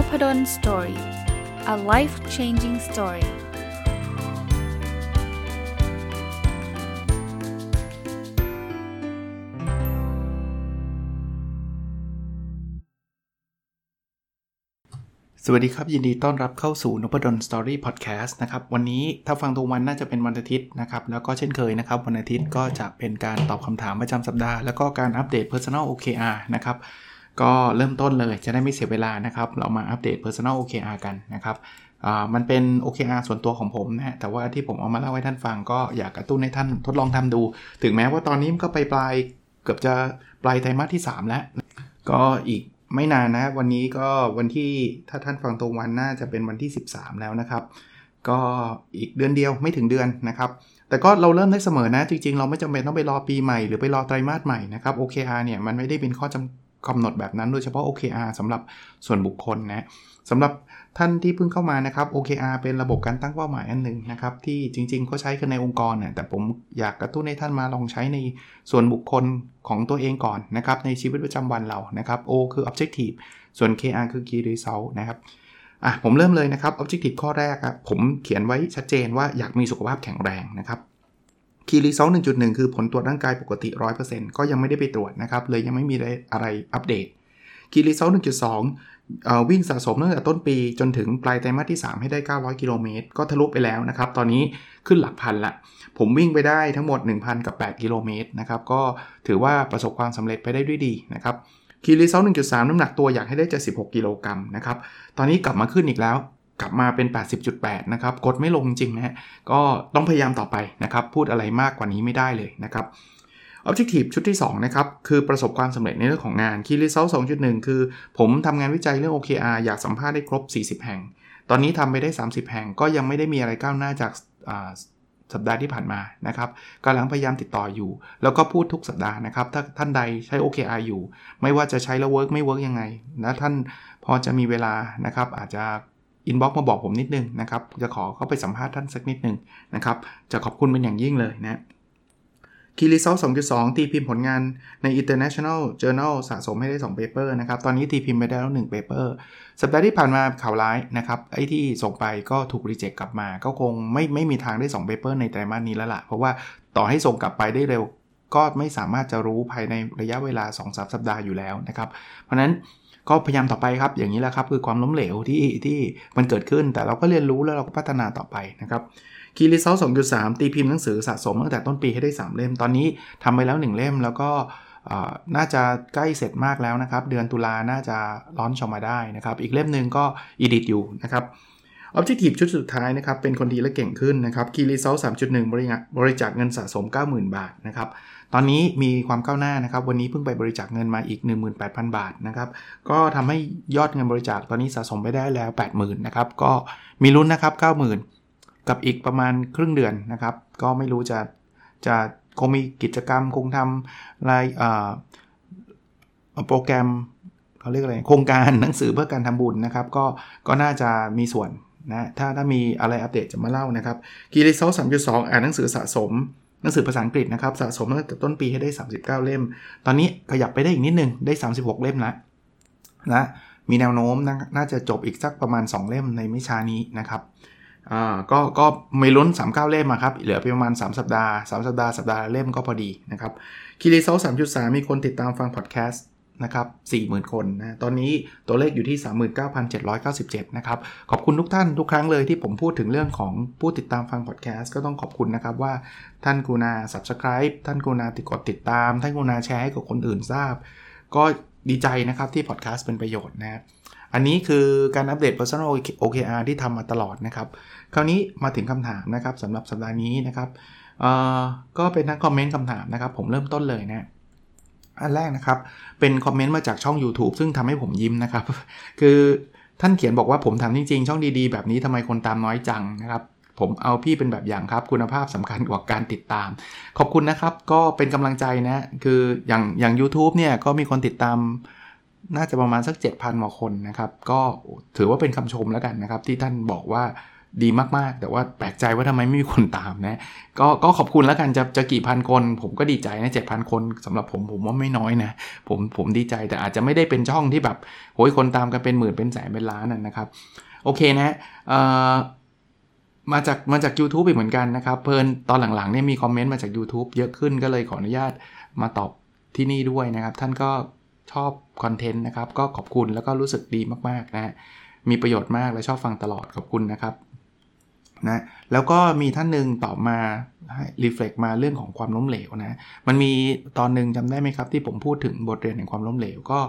Nopadon Story. A life-changing story. สวัสดีครับยินดีต้อนรับเข้าสู่ Nopadon Story Podcast นะครับวันนี้ถ้าฟังตรงวันน่าจะเป็นวันอาทิตย์นะครับแล้วก็เช่นเคยนะครับวันอาทิตย์ก็จะเป็นการตอบคำถามประจำสัปดาห์แล้วก็การอัปเดต Personal OKR นะครับก็เริ่มต้นเลยจะได้ไม่เสียเวลานะครับเรามาอัปเดต Personal OKR กันนะครับมันเป็น OKR ส่วนตัวของผมนะแต่ว่าที่ผมเอามาเล่าให้ท่านฟังก็อยากกระตุ้นให้ท่านทดลองทำดูถึงแม้ว่าตอนนี้มันก็ไปปลายเกือบจะปลายไตรมาสที่3แล้วก็อีกไม่นานนะวันนี้ก็วันที่ถ้าท่านฟังตรงวันน่าจะเป็นวันที่13แล้วนะครับก็อีกเดือนเดียวไม่ถึงเดือนนะครับแต่ก็เราเริ่มได้เสมอนะจริงๆเราไม่จำเป็นต้องไปรอปีใหม่หรือไปรอไตรมาสใหม่นะครับ OKR เนี่ยมันไม่ได้เป็นข้อกำหนดแบบนั้นโดยเฉพาะ OKR สำหรับส่วนบุคคลนะสำหรับท่านที่เพิ่งเข้ามานะครับ OKR เป็นระบบการตั้งเป้าหมายอันนึงนะครับที่จริงๆก็ใช้กันในองค์กรนะแต่ผมอยากกระตุ้นให้ท่านมาลองใช้ในส่วนบุคคลของตัวเองก่อนนะครับในชีวิตประจำวันเรานะครับ O คือ Objective ส่วน KR คือ Key Result นะครับผมเริ่มเลยนะครับ Objective ข้อแรกครับผมเขียนไว้ชัดเจนว่าอยากมีสุขภาพแข็งแรงนะครับ Key Result 1.1 คือผลตรวจร่างกายปกติ 100% ก็ยังไม่ได้ไปตรวจนะครับเลยยังไม่มีอะไรอัปเดต Key Result 1.2วิ่งสะสมตั้งแต่ต้นปีจนถึงปลายไตรมาสที่3ให้ได้900กิโลเมตรก็ทะลุไปแล้วนะครับตอนนี้ขึ้นหลักพันละผมวิ่งไปได้ทั้งหมด 1,008 กิโลเมตรนะครับก็ถือว่าประสบความสำเร็จไปได้ด้วยดีนะครับคีรีเซล 1.3 น้ำหนักตัวอยากให้ได้76กิโลกรัมนะครับตอนนี้กลับมาขึ้นอีกแล้วกลับมาเป็น 80.8 นะครับกดไม่ลงจริงนะฮะก็ต้องพยายามต่อไปนะครับพูดอะไรมากกว่านี้ไม่ได้เลยนะครับObjective ชุดที่2นะครับคือประสบความสำเร็จในเรื่องของงาน Key Result 2.1 คือผมทำงานวิจัยเรื่อง OKR อยากสัมภาษณ์ได้ครบ40แห่งตอนนี้ทำไปได้30แห่งก็ยังไม่ได้มีอะไรก้าวหน้าจากสัปดาห์ที่ผ่านมานะครับกำลังพยายามติดต่ออยู่แล้วก็พูดทุกสัปดาห์นะครับถ้าท่านใดใช้ OKR อยู่ไม่ว่าจะใช้แล้วเวิร์กไม่เวิร์กยังไงนะท่านพอจะมีเวลานะครับอาจจะอินบ็อกซ์มาบอกผมนิดนึงนะครับจะขอเข้าไปสัมภาษณ์ท่านสักนิดนึงนะครับจะขอบคุณเป็นอย่างยิ่งเลยนะKey Result 2.2 ตีพิมพ์ผลงานใน International Journal สะสมให้ได้2 paper นะครับตอนนี้ตีพิมพ์ไปได้แล้ว1 paper สัปดาห์ที่ผ่านมาข่าวร้ายนะครับไอ้ที่ส่งไปก็ถูก reject กลับมาก็คงไม่มีทางได้2 paper ในไตรมาสนี้แล้วล่ะเพราะว่าต่อให้ส่งกลับไปได้เร็วก็ไม่สามารถจะรู้ภายในระยะเวลา 2-3 สัปดาห์อยู่แล้วนะครับเพราะนั้นก็พยายามต่อไปครับอย่างนี้แหละครับคือความล้มเหลวที่มันเกิดขึ้นแต่เราก็เรียนรู้แล้วเราก็พัฒนาต่อไปนะครับKey Result 2.3 ตีพิมพ์หนังสือสะสมตั้งแต่ต้นปีให้ได้3เล่มตอนนี้ทำไปแล้ว1เล่มแล้วก็น่าจะใกล้เสร็จมากแล้วนะครับเดือนตุลาน่าจะลอนช์ออกมาได้นะครับอีกเล่มนึงก็ edit อยู่นะครับ Objective ชุดสุดท้ายนะครับเป็นคนดีและเก่งขึ้นนะครับ Key Result 3.1 บริจาคเงินสะสม 90,000 บาทนะครับตอนนี้มีความก้าวหน้านะครับวันนี้เพิ่งไปบริจาคเงินมาอีก 18,000 บาทนะครับก็ทำให้ยอดเงินบริจาคตอนนี้สะสมไปได้แล้ว 80,000 นะครับก็มีลุ้นนะครับ 90,000กับอีกประมาณครึ่งเดือนนะครับก็ไม่รู้จะคงมีกิจกรรมคงทำอะไรโปรแกรมเขาเรียกอะไรโครงการหนังสือเพื่อการทำบุญนะครับก็น่าจะมีส่วนนะถ้ามีอะไรอัปเดตจะมาเล่านะครับKey Result 3.2 อ่านหนังสือสะสมหนังสือภาษาอังกฤษนะครับสะสมตั้งแต่ต้นปีให้ได้39เล่มตอนนี้ขยับไปได้อีกนิดนึงได้36เล่มแล้วนะมีแนวโน้มน่าจะจบอีกสักประมาณ2เล่มในไม่ช้านี้นะครับก็ไม่ล้น39เล่มครับเหลือประมาณ3 สัปดาห์เล่มก็พอดีนะครับ Key Result 3.3 มีคนติดตามฟังพอดแคสต์นะครับ 40,000 คนนะตอนนี้ตัวเลขอยู่ที่ 39,797 นะครับขอบคุณทุกท่านทุกครั้งเลยที่ผมพูดถึงเรื่องของผู้ติดตามฟังพอดแคสต์ก็ต้องขอบคุณนะครับว่าท่านกรุณา Subscribe ท่านกรุณากดติดตามท่านกรุณาแชร์ให้กับคนอื่นทราบก็ดีใจนะครับที่พอดแคสต์เป็นประโยชน์นะอันนี้คือการอัปเดต Personal OKR ที่ทำมาตลอดนะครับคราวนี้มาถึงคำถามนะครับสำหรับสัปดาห์นี้นะครับก็เป็นทั้งคอมเมนต์คำถามนะครับผมเริ่มต้นเลยนะอันแรกนะครับเป็นคอมเมนต์มาจากช่อง YouTube ซึ่งทำให้ผมยิ้มนะครับคือท่านเขียนบอกว่าผมทำจริงๆช่องดีๆแบบนี้ทำไมคนตามน้อยจังนะครับผมเอาพี่เป็นแบบอย่างครับคุณภาพสำคัญกว่าการติดตามขอบคุณนะครับก็เป็นกำลังใจนะคืออย่าง YouTube เนี่ยก็มีคนติดตามน่าจะประมาณสัก 7,000 กว่าคนนะครับก็ถือว่าเป็นคำชมแล้วกันนะครับที่ท่านบอกว่า ดีมากๆแต่ว่าแปลกใจว่าทำไมไม่มีคนตามนะก็ขอบคุณแล้วกันจะกี่พันคนผมก็ดีใจนะ 7,000 คนสำหรับผมว่าไม่น้อยนะผมดีใจแต่อาจจะไม่ได้เป็นช่องที่แบบโหยคนตามกันเป็นหมื่นเป็นแสนเป็นล้านนะครับโอเคนะมาจาก YouTube อีกเหมือนกันนะครับเพิ่นตอนหลังๆเนี่ยมีคอมเมนต์มาจาก YouTube เยอะขึ้นก็เลยขออนุญาตมาตอบที่นี่ด้วยนะครับท่านก็ชอบคอนเทนต์นะครับก็ขอบคุณแล้วก็รู้สึกดีมากๆนะมีประโยชน์มากและชอบฟังตลอดขอบคุณนะครับนะแล้วก็มีท่านนึงตอบมาให้ reflect มาเรื่องของความล้มเหลวนะมันมีตอนนึงจำได้ไหมครับที่ผมพูดถึงบทเรียนแห่งความล้มเหลวก็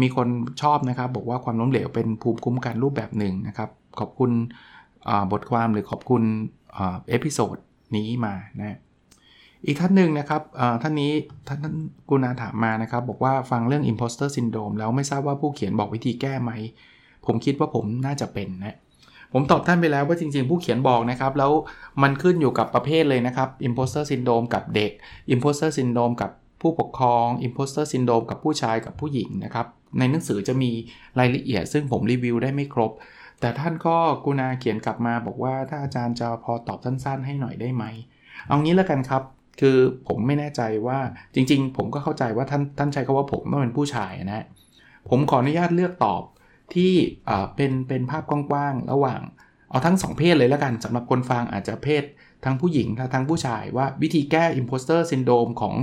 มีคนชอบนะครับบอกว่าความล้มเหลวเป็นภูมิคุ้มกันรูปแบบหนึ่งนะครับขอบคุณบทความหรือขอบคุณเอพิโซดนี้มานะอีกท่านนึงนะครับท่านนี้ท่านกุณาถามมานะครับบอกว่าฟังเรื่อง Imposter Syndrome แล้วไม่ทราบว่าผู้เขียนบอกวิธีแก้ไหมผมคิดว่าผมน่าจะเป็นนะผมตอบท่านไปแล้วว่าจริงๆผู้เขียนบอกนะครับแล้วมันขึ้นอยู่กับประเภทเลยนะครับ Imposter Syndrome กับเด็ก Imposter Syndrome กับผู้ปกครอง Imposter Syndrome กับผู้ชายกับผู้หญิงนะครับในหนังสือจะมีรายละเอียดซึ่งผมรีวิวได้ไม่ครบแต่ท่านก็กุณาเขียนกลับมาบอกว่าถ้าอาจารย์จะพอตอบสั้นๆให้หน่อยได้ไหมเอางี้แล้วกันครับคือผมไม่แน่ใจว่าจริงๆผมก็เข้าใจว่าท่านใช้คำว่าผมต้องเป็นผู้ชายนะผมขออนุญาตเลือกตอบที่เป็นภาพกว้างๆระหว่างเอาทั้ง2เพศเลยแล้วกันสำหรับคนฟังอาจจะเพศทั้งผู้หญิงและทั้งผู้ชายว่าวิธีแก้ Imposter Syndrome ของ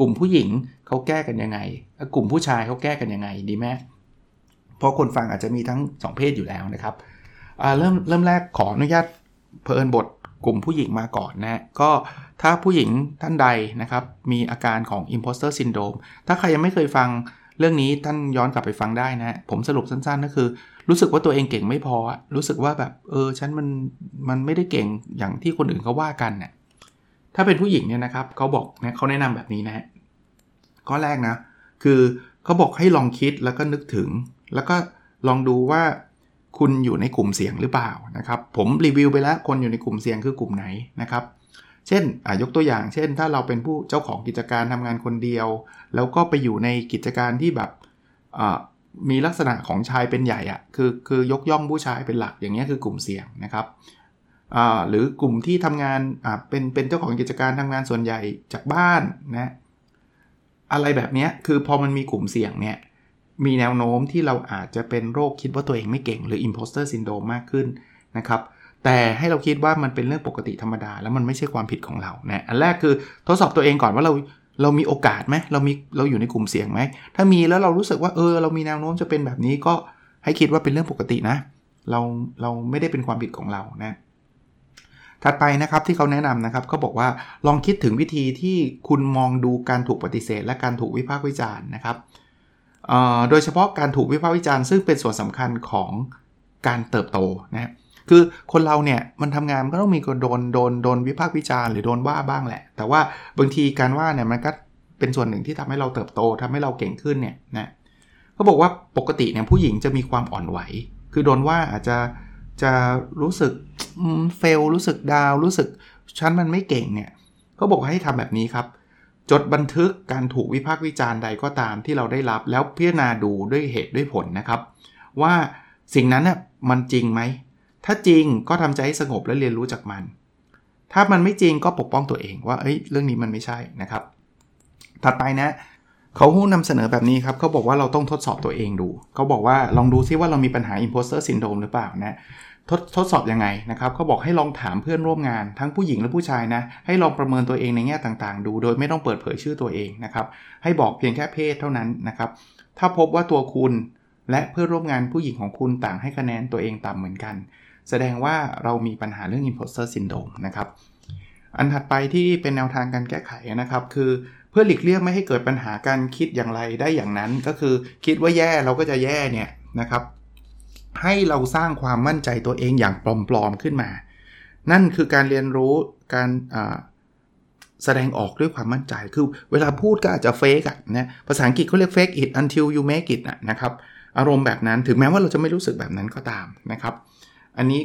กลุ่มผู้หญิงเขาแก้กันยังไงและกลุ่มผู้ชายเขาแก้กันยังไงดีไหมเพราะคนฟังอาจจะมีทั้ง2เพศอยู่แล้วนะครับเริ่มแรกขออนุญาตเผอิญบทกลุ่มผู้หญิงมาก่อนนะก็ถ้าผู้หญิงท่านใดนะครับมีอาการของ Imposter Syndrome ถ้าใครยังไม่เคยฟังเรื่องนี้ท่านย้อนกลับไปฟังได้นะผมสรุปสั้นๆก็คือรู้สึกว่าตัวเองเก่งไม่พอรู้สึกว่าแบบฉันมันไม่ได้เก่งอย่างที่คนอื่นเขาว่ากันนะถ้าเป็นผู้หญิงเนี่ยนะครับเขาบอกนะเขาแนะนำแบบนี้นะข้อแรกนะคือเขาบอกให้ลองคิดแล้วก็นึกถึงแล้วก็ลองดูว่าคุณอยู่ในกลุ่มเสี่ยงหรือเปล่านะครับผมรีวิวไปแล้วคนอยู่ในกลุ่มเสี่ยงคือกลุ่มไหนนะครับเช่นยกตัวอย่างเช่นถ้าเราเป็นผู้เจ้าของกิจการทำงานคนเดียวแล้วก็ไปอยู่ในกิจการที่แบบมีลักษณะของชายเป็นใหญ่คือยกย่องผู้ชายเป็นหลักอย่างนี้คือกลุ่มเสี่ยงนะครับหรือกลุ่มที่ทำงานเป็นเจ้าของกิจการทำงานส่วนใหญ่จากบ้านนะอะไรแบบนี้คือพอมันมีกลุ่มเสี่ยงเนี่ยมีแนวโน้มที่เราอาจจะเป็นโรคคิดว่าตัวเองไม่เก่งหรือ Imposter Syndrome มากขึ้นนะครับแต่ให้เราคิดว่ามันเป็นเรื่องปกติธรรมดาแล้วมันไม่ใช่ความผิดของเรานะอันแรกคือทดสอบตัวเองก่อนว่าเรามีโอกาสไหมเราอยู่ในกลุ่มเสี่ยงไหมถ้ามีแล้วเรารู้สึกว่าเรามีแนวโน้มจะเป็นแบบนี้ก็ให้คิดว่าเป็นเรื่องปกตินะเราไม่ได้เป็นความผิดของเรานะถัดไปนะครับที่เขาแนะนำนะครับเขาบอกว่าลองคิดถึงวิธีที่คุณมองดูการถูกปฏิเสธและการถูกวิพากษ์วิจารณ์นะครับโดยเฉพาะการถูกวิพากษ์วิจารณ์ซึ่งเป็นส่วนสำคัญของการเติบโตนะคือคนเราเนี่ยมันทำงานมันก็ต้องมีคนโดนวิพากษ์วิจารณ์หรือโดนว่าบ้างแหละแต่ว่าบางทีการว่าเนี่ยมันก็เป็นส่วนหนึ่งที่ทำให้เราเติบโตทำให้เราเก่งขึ้นเนี่ยนะเขาบอกว่าปกติเนี่ยผู้หญิงจะมีความอ่อนไหวคือโดนว่าอาจจะรู้สึกเฟลรู้สึกดาวรู้สึกฉันมันไม่เก่งเนี่ยเขาบอกให้ทำแบบนี้ครับจดบันทึกการถูกวิพากษ์วิจารณ์ใดก็ตามที่เราได้รับแล้วพิจารณาดูด้วยเหตุด้วยผลนะครับว่าสิ่งนั้นน่ะมันจริงไหมถ้าจริงก็ทำใจให้สงบและเรียนรู้จากมันถ้ามันไม่จริงก็ปกป้องตัวเองว่าเรื่องนี้มันไม่ใช่นะครับถัดไปนะเขานำเสนอแบบนี้ครับเขาบอกว่าเราต้องทดสอบตัวเองดูเขาบอกว่าลองดูซิว่าเรามีปัญหา Imposter Syndrome หรือเปล่านะทดสอบยังไงนะครับเขาบอกให้ลองถามเพื่อนร่วมงานทั้งผู้หญิงและผู้ชายนะให้ลองประเมินตัวเองในแง่ต่างๆดูโดยไม่ต้องเปิดเผยชื่อตัวเองนะครับให้บอกเพียงแค่เพศเท่านั้นนะครับถ้าพบว่าตัวคุณและเพื่อนร่วมงานผู้หญิงของคุณต่างให้คะแนนตัวเองต่ำเหมือนกันแสดงว่าเรามีปัญหาเรื่อง Imposter Syndrome นะครับอันถัดไปที่เป็นแนวทางการแก้ไขนะครับคือเพื่อหลีกเลี่ยงไม่ให้เกิดปัญหาการคิดอย่างไรได้อย่างนั้นก็คือคิดว่าแย่เราก็จะแย่เนี่ยนะครับให้เราสร้างความมั่นใจตัวเองอย่างปลอมๆขึ้นมานั่นคือการเรียนรู้การแสดงออกด้วยความมั่นใจคือเวลาพูดก็อาจจะเฟคนะภาษาอังกฤษเขาเรียก fake it until you make it นะครับอารมณ์แบบนั้นถึงแม้ว่าเราจะไม่รู้สึกแบบนั้นก็ตามนะครับอันนี้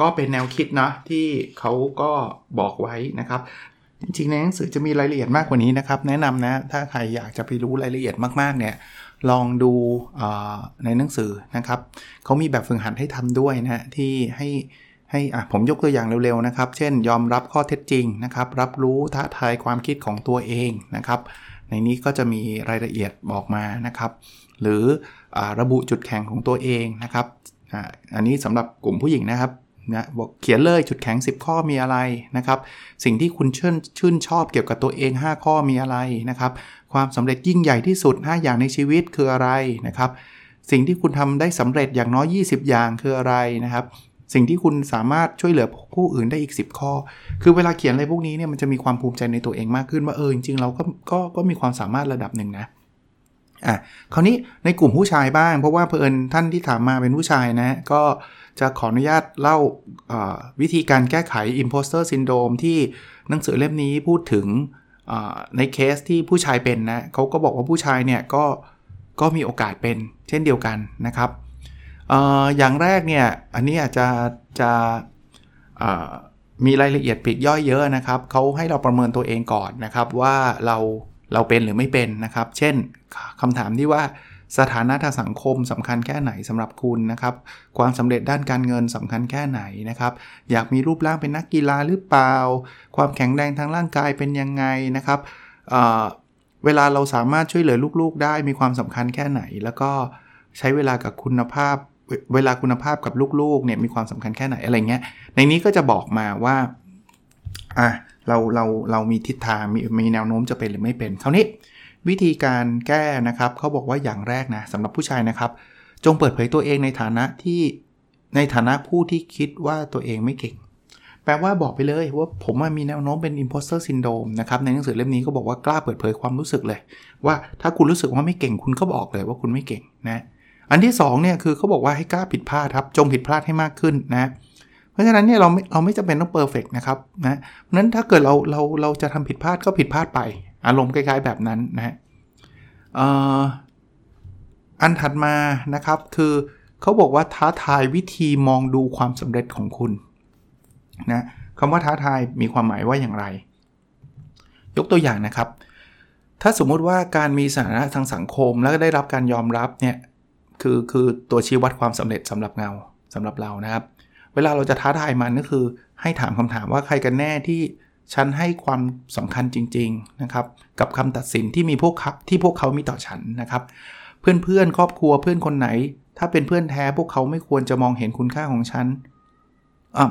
ก็เป็นแนวคิดนะที่เขาก็บอกไว้นะครับจริงๆในหนังสือจะมีรายละเอียดมากกว่านี้นะครับแนะนำนะถ้าใครอยากจะไปรู้รายละเอียดมากๆเนี่ยลองดูในหนังสือนะครับเขามีแบบฝึกหัดให้ทำด้วยนะที่ให้ ให้ผมยกตัวอย่างเร็วๆนะครับเช่นยอมรับข้อเท็จจริงนะครับรับรู้ท้าทายความคิดของตัวเองนะครับในนี้ก็จะมีรายละเอียดบอกมานะครับหรือระบุจุดแข็งของตัวเองนะครับอันนี้สำหรับกลุ่มผู้หญิงนะครับนะบอกเขียนเลยจุดแข็ง10ข้อมีอะไรนะครับสิ่งที่คุณชื่นชอบเกี่ยวกับตัวเอง5ข้อมีอะไรนะครับความสำเร็จยิ่งใหญ่ที่สุด5อย่างในชีวิตคืออะไรนะครับสิ่งที่คุณทำได้สำเร็จอย่างน้อย20อย่างคืออะไรนะครับสิ่งที่คุณสามารถช่วยเหลือผู้อื่นได้อีก10ข้อคือเวลาเขียนอะไรพวกนี้เนี่ยมันจะมีความภูมิใจในตัวเองมากขึ้นว่าจริงๆเราก็มีความสามารถระดับหนึ่งนะคราวนี้ในกลุ่มผู้ชายบ้างเพราะว่าเพื่อนท่านที่ถามมาเป็นผู้ชายนะก็จะขออนุญาตเล่าวิธีการแก้ไข Imposter Syndrome ที่หนังสือเล่มนี้พูดถึงในเคสที่ผู้ชายเป็นนะเขาก็บอกว่าผู้ชายเนี่ยก็มีโอกาสเป็นเช่นเดียวกันนะครับอย่างแรกเนี่ยอันนี้อาจจะมีรายละเอียดปลีกย่อยเยอะนะครับเขาให้เราประเมินตัวเองก่อนนะครับว่าเราเป็นหรือไม่เป็นนะครับเช่นคำถามที่ว่าสถานะทางสังคมสำคัญแค่ไหนสำหรับคุณนะครับความสำเร็จด้านการเงินสำคัญแค่ไหนนะครับอยากมีรูปร่างเป็นนักกีฬาหรือเปล่าความแข็งแรงทางร่างกายเป็นยังไงนะครับเวลาเราสามารถช่วยเหลือลูกๆได้มีความสำคัญแค่ไหนแล้วก็ใช้เวลากับเวลาคุณภาพกับลูกๆเนี่ยมีความสำคัญแค่ไหนอะไรเงี้ยในนี้ก็จะบอกมาว่าเรามีทิศทางมีแนวโน้มจะเป็นหรือไม่เป็นคราวนี้วิธีการแก้นะครับเขาบอกว่าอย่างแรกนะสำหรับผู้ชายนะครับจงเปิดเผยตัวเองในฐานะผู้ที่คิดว่าตัวเองไม่เก่งแปลว่าบอกไปเลยว่าผมมีแนวโน้มเป็น Imposter Syndrome นะครับในหนังสือเล่มนี้ก็บอกว่ากล้าเปิดเผยความรู้สึกเลยว่าถ้าคุณรู้สึกว่าไม่เก่งคุณก็บอกเลยว่าคุณไม่เก่งนะอันที่2เนี่ยคือเขาบอกว่าให้กล้าผิดพลาดครับจงผิดพลาดให้มากขึ้นนะเพราะฉะนั้นเนี่ยเราไม่จำเป็นต้องเพอร์เฟกต์นะครับนะนั้นถ้าเกิดเราจะทำผิดพลาดก็ผิดพลาดไปอารมณ์คล้ายๆแบบนั้นนะฮะอันถัดมานะครับคือเขาบอกว่าท้าทายวิธีมองดูความสำเร็จของคุณนะคำว่าท้าทายมีความหมายว่าอย่างไรยกตัวอย่างนะครับถ้าสมมติว่าการมีสถานะทางสังคมแล้วก็ได้รับการยอมรับเนี่ยคือตัวชี้วัดความสำเร็จสำหรับเรานะครับเวลาเราจะท้าทายมันก็คือให้ถามคำถามว่าใครกันแน่ที่ฉันให้ความสำคัญจริงๆนะครับกับคำตัดสินที่พวกเขามีต่อฉันนะครับเพื่อนๆครอบครัวเพื่อนคนไหนถ้าเป็นเพื่อนแท้พวกเขาไม่ควรจะมองเห็นคุณค่าของฉัน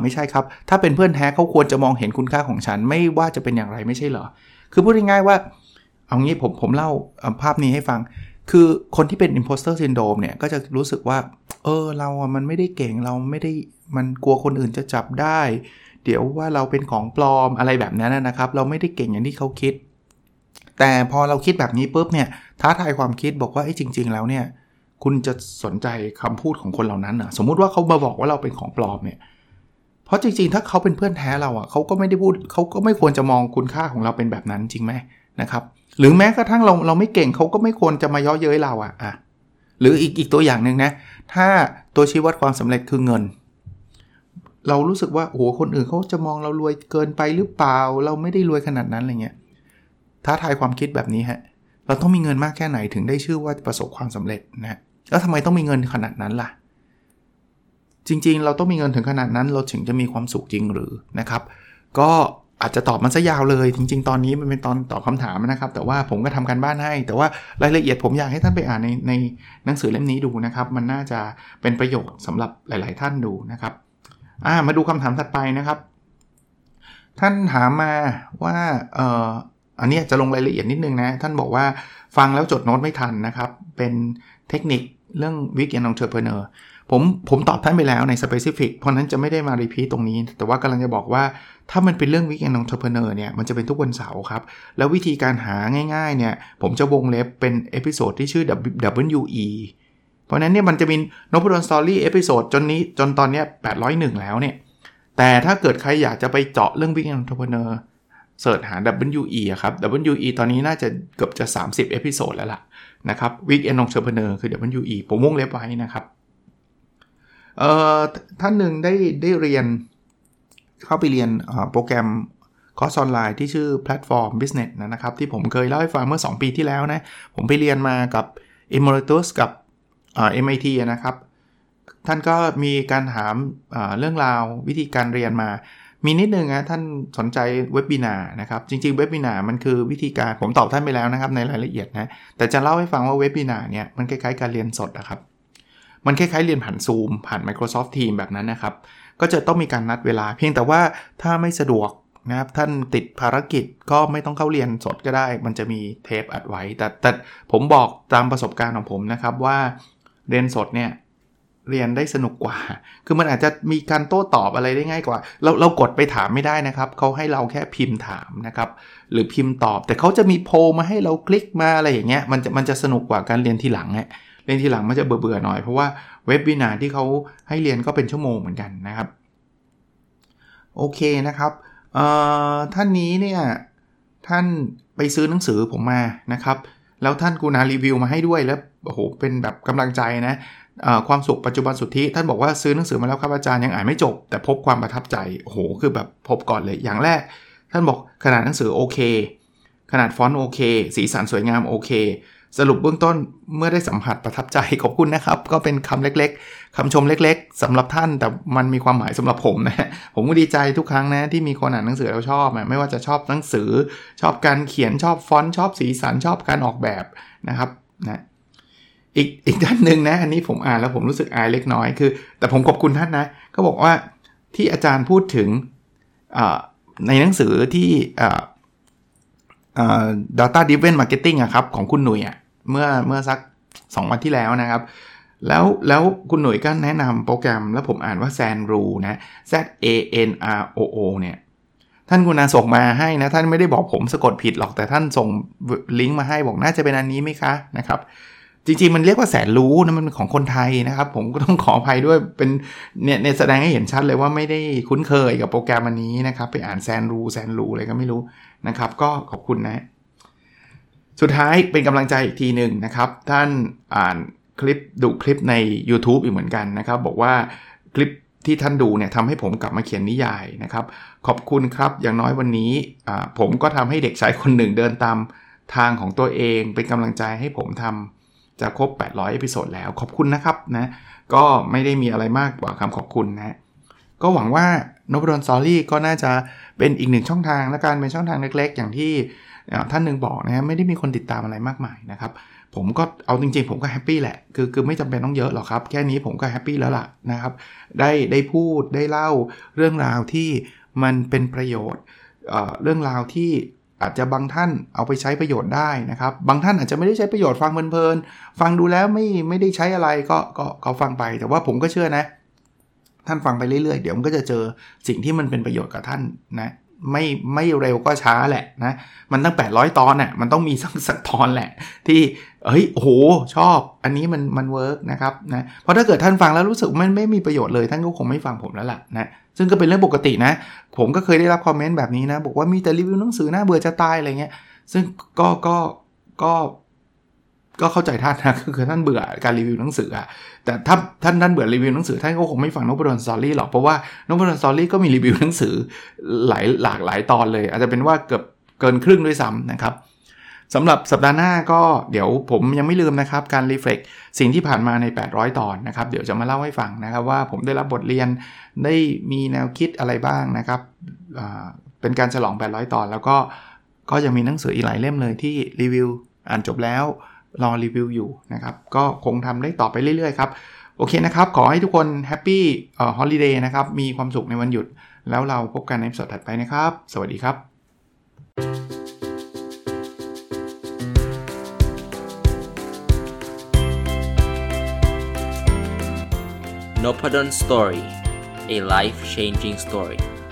ไม่ใช่ครับถ้าเป็นเพื่อนแท้เขาควรจะมองเห็นคุณค่าของฉันไม่ว่าจะเป็นอย่างไรไม่ใช่เหรอคือพูดง่ายๆว่าเอางี้ผมเล่าภาพนี้ให้ฟังคือคนที่เป็น Imposter Syndrome เนี่ยก็จะรู้สึกว่าเรามันไม่ได้เก่งเราไม่ได้มันกลัวคนอื่นจะจับได้เดี๋ยวว่าเราเป็นของปลอมอะไรแบบนั้นนะครับเราไม่ได้เก่งอย่างที่เขาคิดแต่พอเราคิดแบบนี้ปุ๊บเนี่ยท้าทายความคิดบอกว่าจริงๆแล้วเนี่ยคุณจะสนใจคำพูดของคนเหล่านั้นนะสมมติว่าเขามาบอกว่าเราเป็นของปลอมเนี่ยเพราะจริงๆถ้าเขาเป็นเพื่อนแท้เราเขาก็ไม่ได้พูดเขาก็ไม่ควรจะมองคุณค่าของเราเป็นแบบนั้นจริงไหมนะครับหรือแม้กระทั่งเราไม่เก่งเขาก็ไม่ควรจะมาเยาะเย้ยเราหรืออีกตัวอย่างนึงนะถ้าตัวชี้วัดความสำเร็จคือเงินเรารู้สึกว่าโอ้โหคนอื่นเขาจะมองเรารวยเกินไปหรือเปล่าเราไม่ได้รวยขนาดนั้นอะไรเงี้ยท้าทายความคิดแบบนี้ฮะเราต้องมีเงินมากแค่ไหนถึงได้ชื่อว่าประสบความสำเร็จนะแล้วทำไมต้องมีเงินขนาดนั้นล่ะจริงๆเราต้องมีเงินถึงขนาดนั้นเราถึงจะมีความสุขจริงหรือนะครับก็อาจจะตอบมันซะยาวเลยจริงๆตอนนี้มันเป็นตอนตอบคำถามนะครับแต่ว่าผมก็ทำการบ้านให้แต่ว่ารายละเอียดผมอยากให้ท่านไปอ่านในหนังสือเล่มนี้ดูนะครับมันน่าจะเป็นประโยชน์สำหรับหลายๆท่านดูนะครับมาดูคำถามถัดไปนะครับท่านถามมาว่าอันนี้จะลงรายละเอียดนิดนึงนะท่านบอกว่าฟังแล้วจดโน้ตไม่ทันนะครับเป็นเทคนิคเรื่อง Weekend Entrepreneur ผมตอบท่านไปแล้วใน specific เพราะนั้นจะไม่ได้มารีพีทตรงนี้แต่ว่ากำลังจะบอกว่าถ้ามันเป็นเรื่อง Weekend Entrepreneur เนี่ยมันจะเป็นทุกวันเสาร์ครับแล้ววิธีการหาง่ายๆเนี่ยผมจะวงเล็บเป็นเอพิโซดที่ชื่อ WUEเพราะนั้นเนี่ยมันจะมี Nopadon Story เอพิโซดจนตอนนี้801แล้วเนี่ยแต่ถ้าเกิดใครอยากจะไปเจาะเรื่อง Weekend Entrepreneur เสิร์ชหา WE ครับ WE ตอนนี้น่าจะเกือบจะ30เอพิโซดแล้วล่ะนะครับ Weekend Entrepreneur คือ WE ผมวงเล็บไว้นะครับท่านหนึ่งได้เรียนเข้าไปเรียนโปรแกรมคอร์สออนไลน์ที่ชื่อ Platform Business นะครับที่ผมเคยเล่าให้ฟังเมื่อ2ปีที่แล้วนะผมไปเรียนมากับ Emeritus กับMIT นะครับ ท่านก็มีการถามเรื่องราววิธีการเรียนมามีนิดนึงนะท่านสนใจเว็บบินาร์นะครับจริงๆเว็บบินาร์มันคือวิธีการผมตอบท่านไปแล้วนะครับในรายละเอียดนะแต่จะเล่าให้ฟังว่าเว็บบินาร์เนี่ยมันคล้ายๆการเรียนสดนะครับมันคล้ายๆเรียนผ่าน Zoom ผ่าน Microsoft Teams แบบนั้นนะครับก็จะต้องมีการนัดเวลาเพียงแต่ว่าถ้าไม่สะดวกนะครับท่านติดภารกิจก็ไม่ต้องเข้าเรียนสดก็ได้มันจะมีเทปอัดไว้แต่ผมบอกตามประสบการณ์ของผมนะครับว่าเรียนสดเนี่ยเรียนได้สนุกกว่าคือมันอาจจะมีการโต้ตอบอะไรได้ง่ายกว่าเรากดไปถามไม่ได้นะครับเขาให้เราแค่พิมพ์ถามนะครับหรือพิมพ์ตอบแต่เขาจะมีโพลมาให้เราคลิกมาอะไรอย่างเงี้ยมันจะสนุกกว่าการเรียนทีหลังเนี่ยเรียนทีหลังมันจะเบื่อๆหน่อยเพราะว่าเว็บวีนาที่เขาให้เรียนก็เป็นชั่วโมงเหมือนกันนะครับโอเคนะครับท่านนี้เนี่ยท่านไปซื้อหนังสือผมมานะครับแล้วท่านกูนารีวิวมาให้ด้วยแล้วโอ้โหเป็นแบบกำลังใจนะความสุขปัจจุบันสุทธิท่านบอกว่าซื้อหนังสือมาแล้วครับอาจารย์ยังอ่านไม่จบแต่พบความประทับใจโอ้โหคือแบบพบก่อนเลยอย่างแรกท่านบอกขนาดหนังสือโอเคขนาดฟอนต์โอเคสีสันสวยงามโอเคสรุปเบื้องต้นเมื่อได้สัมผัสประทับใจขอบคุณนะครับก็เป็นคำเล็กๆคำชมเล็กๆสำหรับท่านแต่มันมีความหมายสำหรับผมนะผมก็ดีใจทุกครั้งนะที่มีคนอ่านหนังสือแล้วชอบไม่ว่าจะชอบหนังสือชอบการเขียนชอบฟอนต์ชอบสีสันชอบการออกแบบนะครับนะอีกด้านนึงนะอันนี้ผมอ่านแล้วผมรู้สึกอายเล็กน้อยคือแต่ผมขอบคุณท่านนะเขาบอกว่าที่อาจารย์พูดถึงในหนังสือที่Data Driven Marketing อ่ะครับของคุณหนุ่ยอ่ะเมื่อสัก2วันที่แล้วนะครับแล้วคุณหนุ่ยก็แนะนำโปรแกรมแล้วผมอ่านว่า Sanroo นะ Z A N R O O เนี่ยท่านคุณาส่งมาให้นะท่านไม่ได้บอกผมสะกดผิดหรอกแต่ท่านส่งลิงก์มาให้บอกน่าจะเป็นอันนี้ไหมคะนะครับจริงๆมันเรียกว่าแสนรู้นะมันของคนไทยนะครับผมก็ต้องขออภัยด้วยเป็นเนี่ยแสดงให้เห็นชัดเลยว่าไม่ได้คุ้นเคยกับโปรแกรมอันนี้นะครับไปอ่านแสนรู้อะไรก็ไม่รู้นะครับก็ขอบคุณนะสุดท้ายเป็นกำลังใจอีกทีนึงนะครับท่านอ่านคลิปดูคลิปใน YouTube อีกเหมือนกันนะครับบอกว่าคลิปที่ท่านดูเนี่ยทำให้ผมกลับมาเขียนนิยายนะครับขอบคุณครับอย่างน้อยวันนี้ผมก็ทำให้เด็กชายคนหนึ่งเดินตามทางของตัวเองเป็นกำลังใจให้ผมทำจะครบ800เอพิโซดแล้วขอบคุณนะครับนะก็ไม่ได้มีอะไรมากกว่าคำขอบคุณนะก็หวังว่า Nopadon Story ก็น่าจะเป็นอีกหนึ่งช่องทางและการเป็นช่องทางเล็กๆอย่างที่ท่านนึงบอกนะไม่ได้มีคนติดตามอะไรมากมายนะครับผมก็เอาจริงๆผมก็แฮปปี้แหละคือไม่จำเป็นต้องเยอะหรอกครับแค่นี้ผมก็แฮปปี้แล้วล่ะนะครับได้พูดได้เล่าเรื่องราวที่มันเป็นประโยชน์เรื่องราวที่อาจจะบางท่านเอาไปใช้ประโยชน์ได้นะครับบางท่านอาจจะไม่ได้ใช้ประโยชน์ฟังเพลินๆฟังดูแล้วไม่ได้ใช้อะไรก็ฟังไปแต่ว่าผมก็เชื่อนะท่านฟังไปเรื่อยๆเดี๋ยวมันก็จะเจอสิ่งที่มันเป็นประโยชน์กับท่านนะไม่เร็วก็ช้าแหละนะมันตั้ง800ตอนน่ะมันต้องมีสักตอนแหละที่เฮ้ยโหชอบอันนี้มันเวิร์คนะครับนะเพราะถ้าเกิดท่านฟังแล้วรู้สึกมันไม่มีประโยชน์เลยท่านก็คงไม่ฟังผมแล้วล่ะนะซึ่งก็เป็นเรื่องปกตินะผมก็เคยได้รับคอมเมนต์แบบนี้นะบอกว่ามีแต่รีวิวหนังสือน่าเบื่อจะตายอะไรเงี้ยซึ่งก็เข้าใจท่านนะคือท่านเบื่อการรีวิวหนังสืออะแต่ถ้าท่านเบื่อรีวิวหนังสือท่านก็คงไม่ฟัง Nopadon Story หรอกเพราะว่า Nopadon Story ก็มีรีวิวหนังสือหลากหลายตอนเลยอาจจะเป็นว่าเกือบเกินครึ่งด้วยซ้ำนะครับสำหรับสัปดาห์หน้าก็เดี๋ยวผมยังไม่ลืมนะครับการรีเฟล็กสิ่งที่ผ่านมาใน800ตอนนะครับเดี๋ยวจะมาเล่าให้ฟังนะครับว่าผมได้รับบทเรียนได้มีแนวคิดอะไรบ้างนะครับเป็นการฉลอง800ตอนแล้วก็ยังมีหนังสืออีกหลายเล่มเลยที่รีวิวอ่านจบแล้วรอรีวิวอยู่นะครับก็คงทำได้ต่อไปเรื่อยๆครับโอเคนะครับขอให้ทุกคนแฮปปี้ฮอลิเดย์นะครับมีความสุขในวันหยุดแล้วเราพบกันในepisode ถัดไปนะครับสวัสดีครับ Nopadon Story a life changing story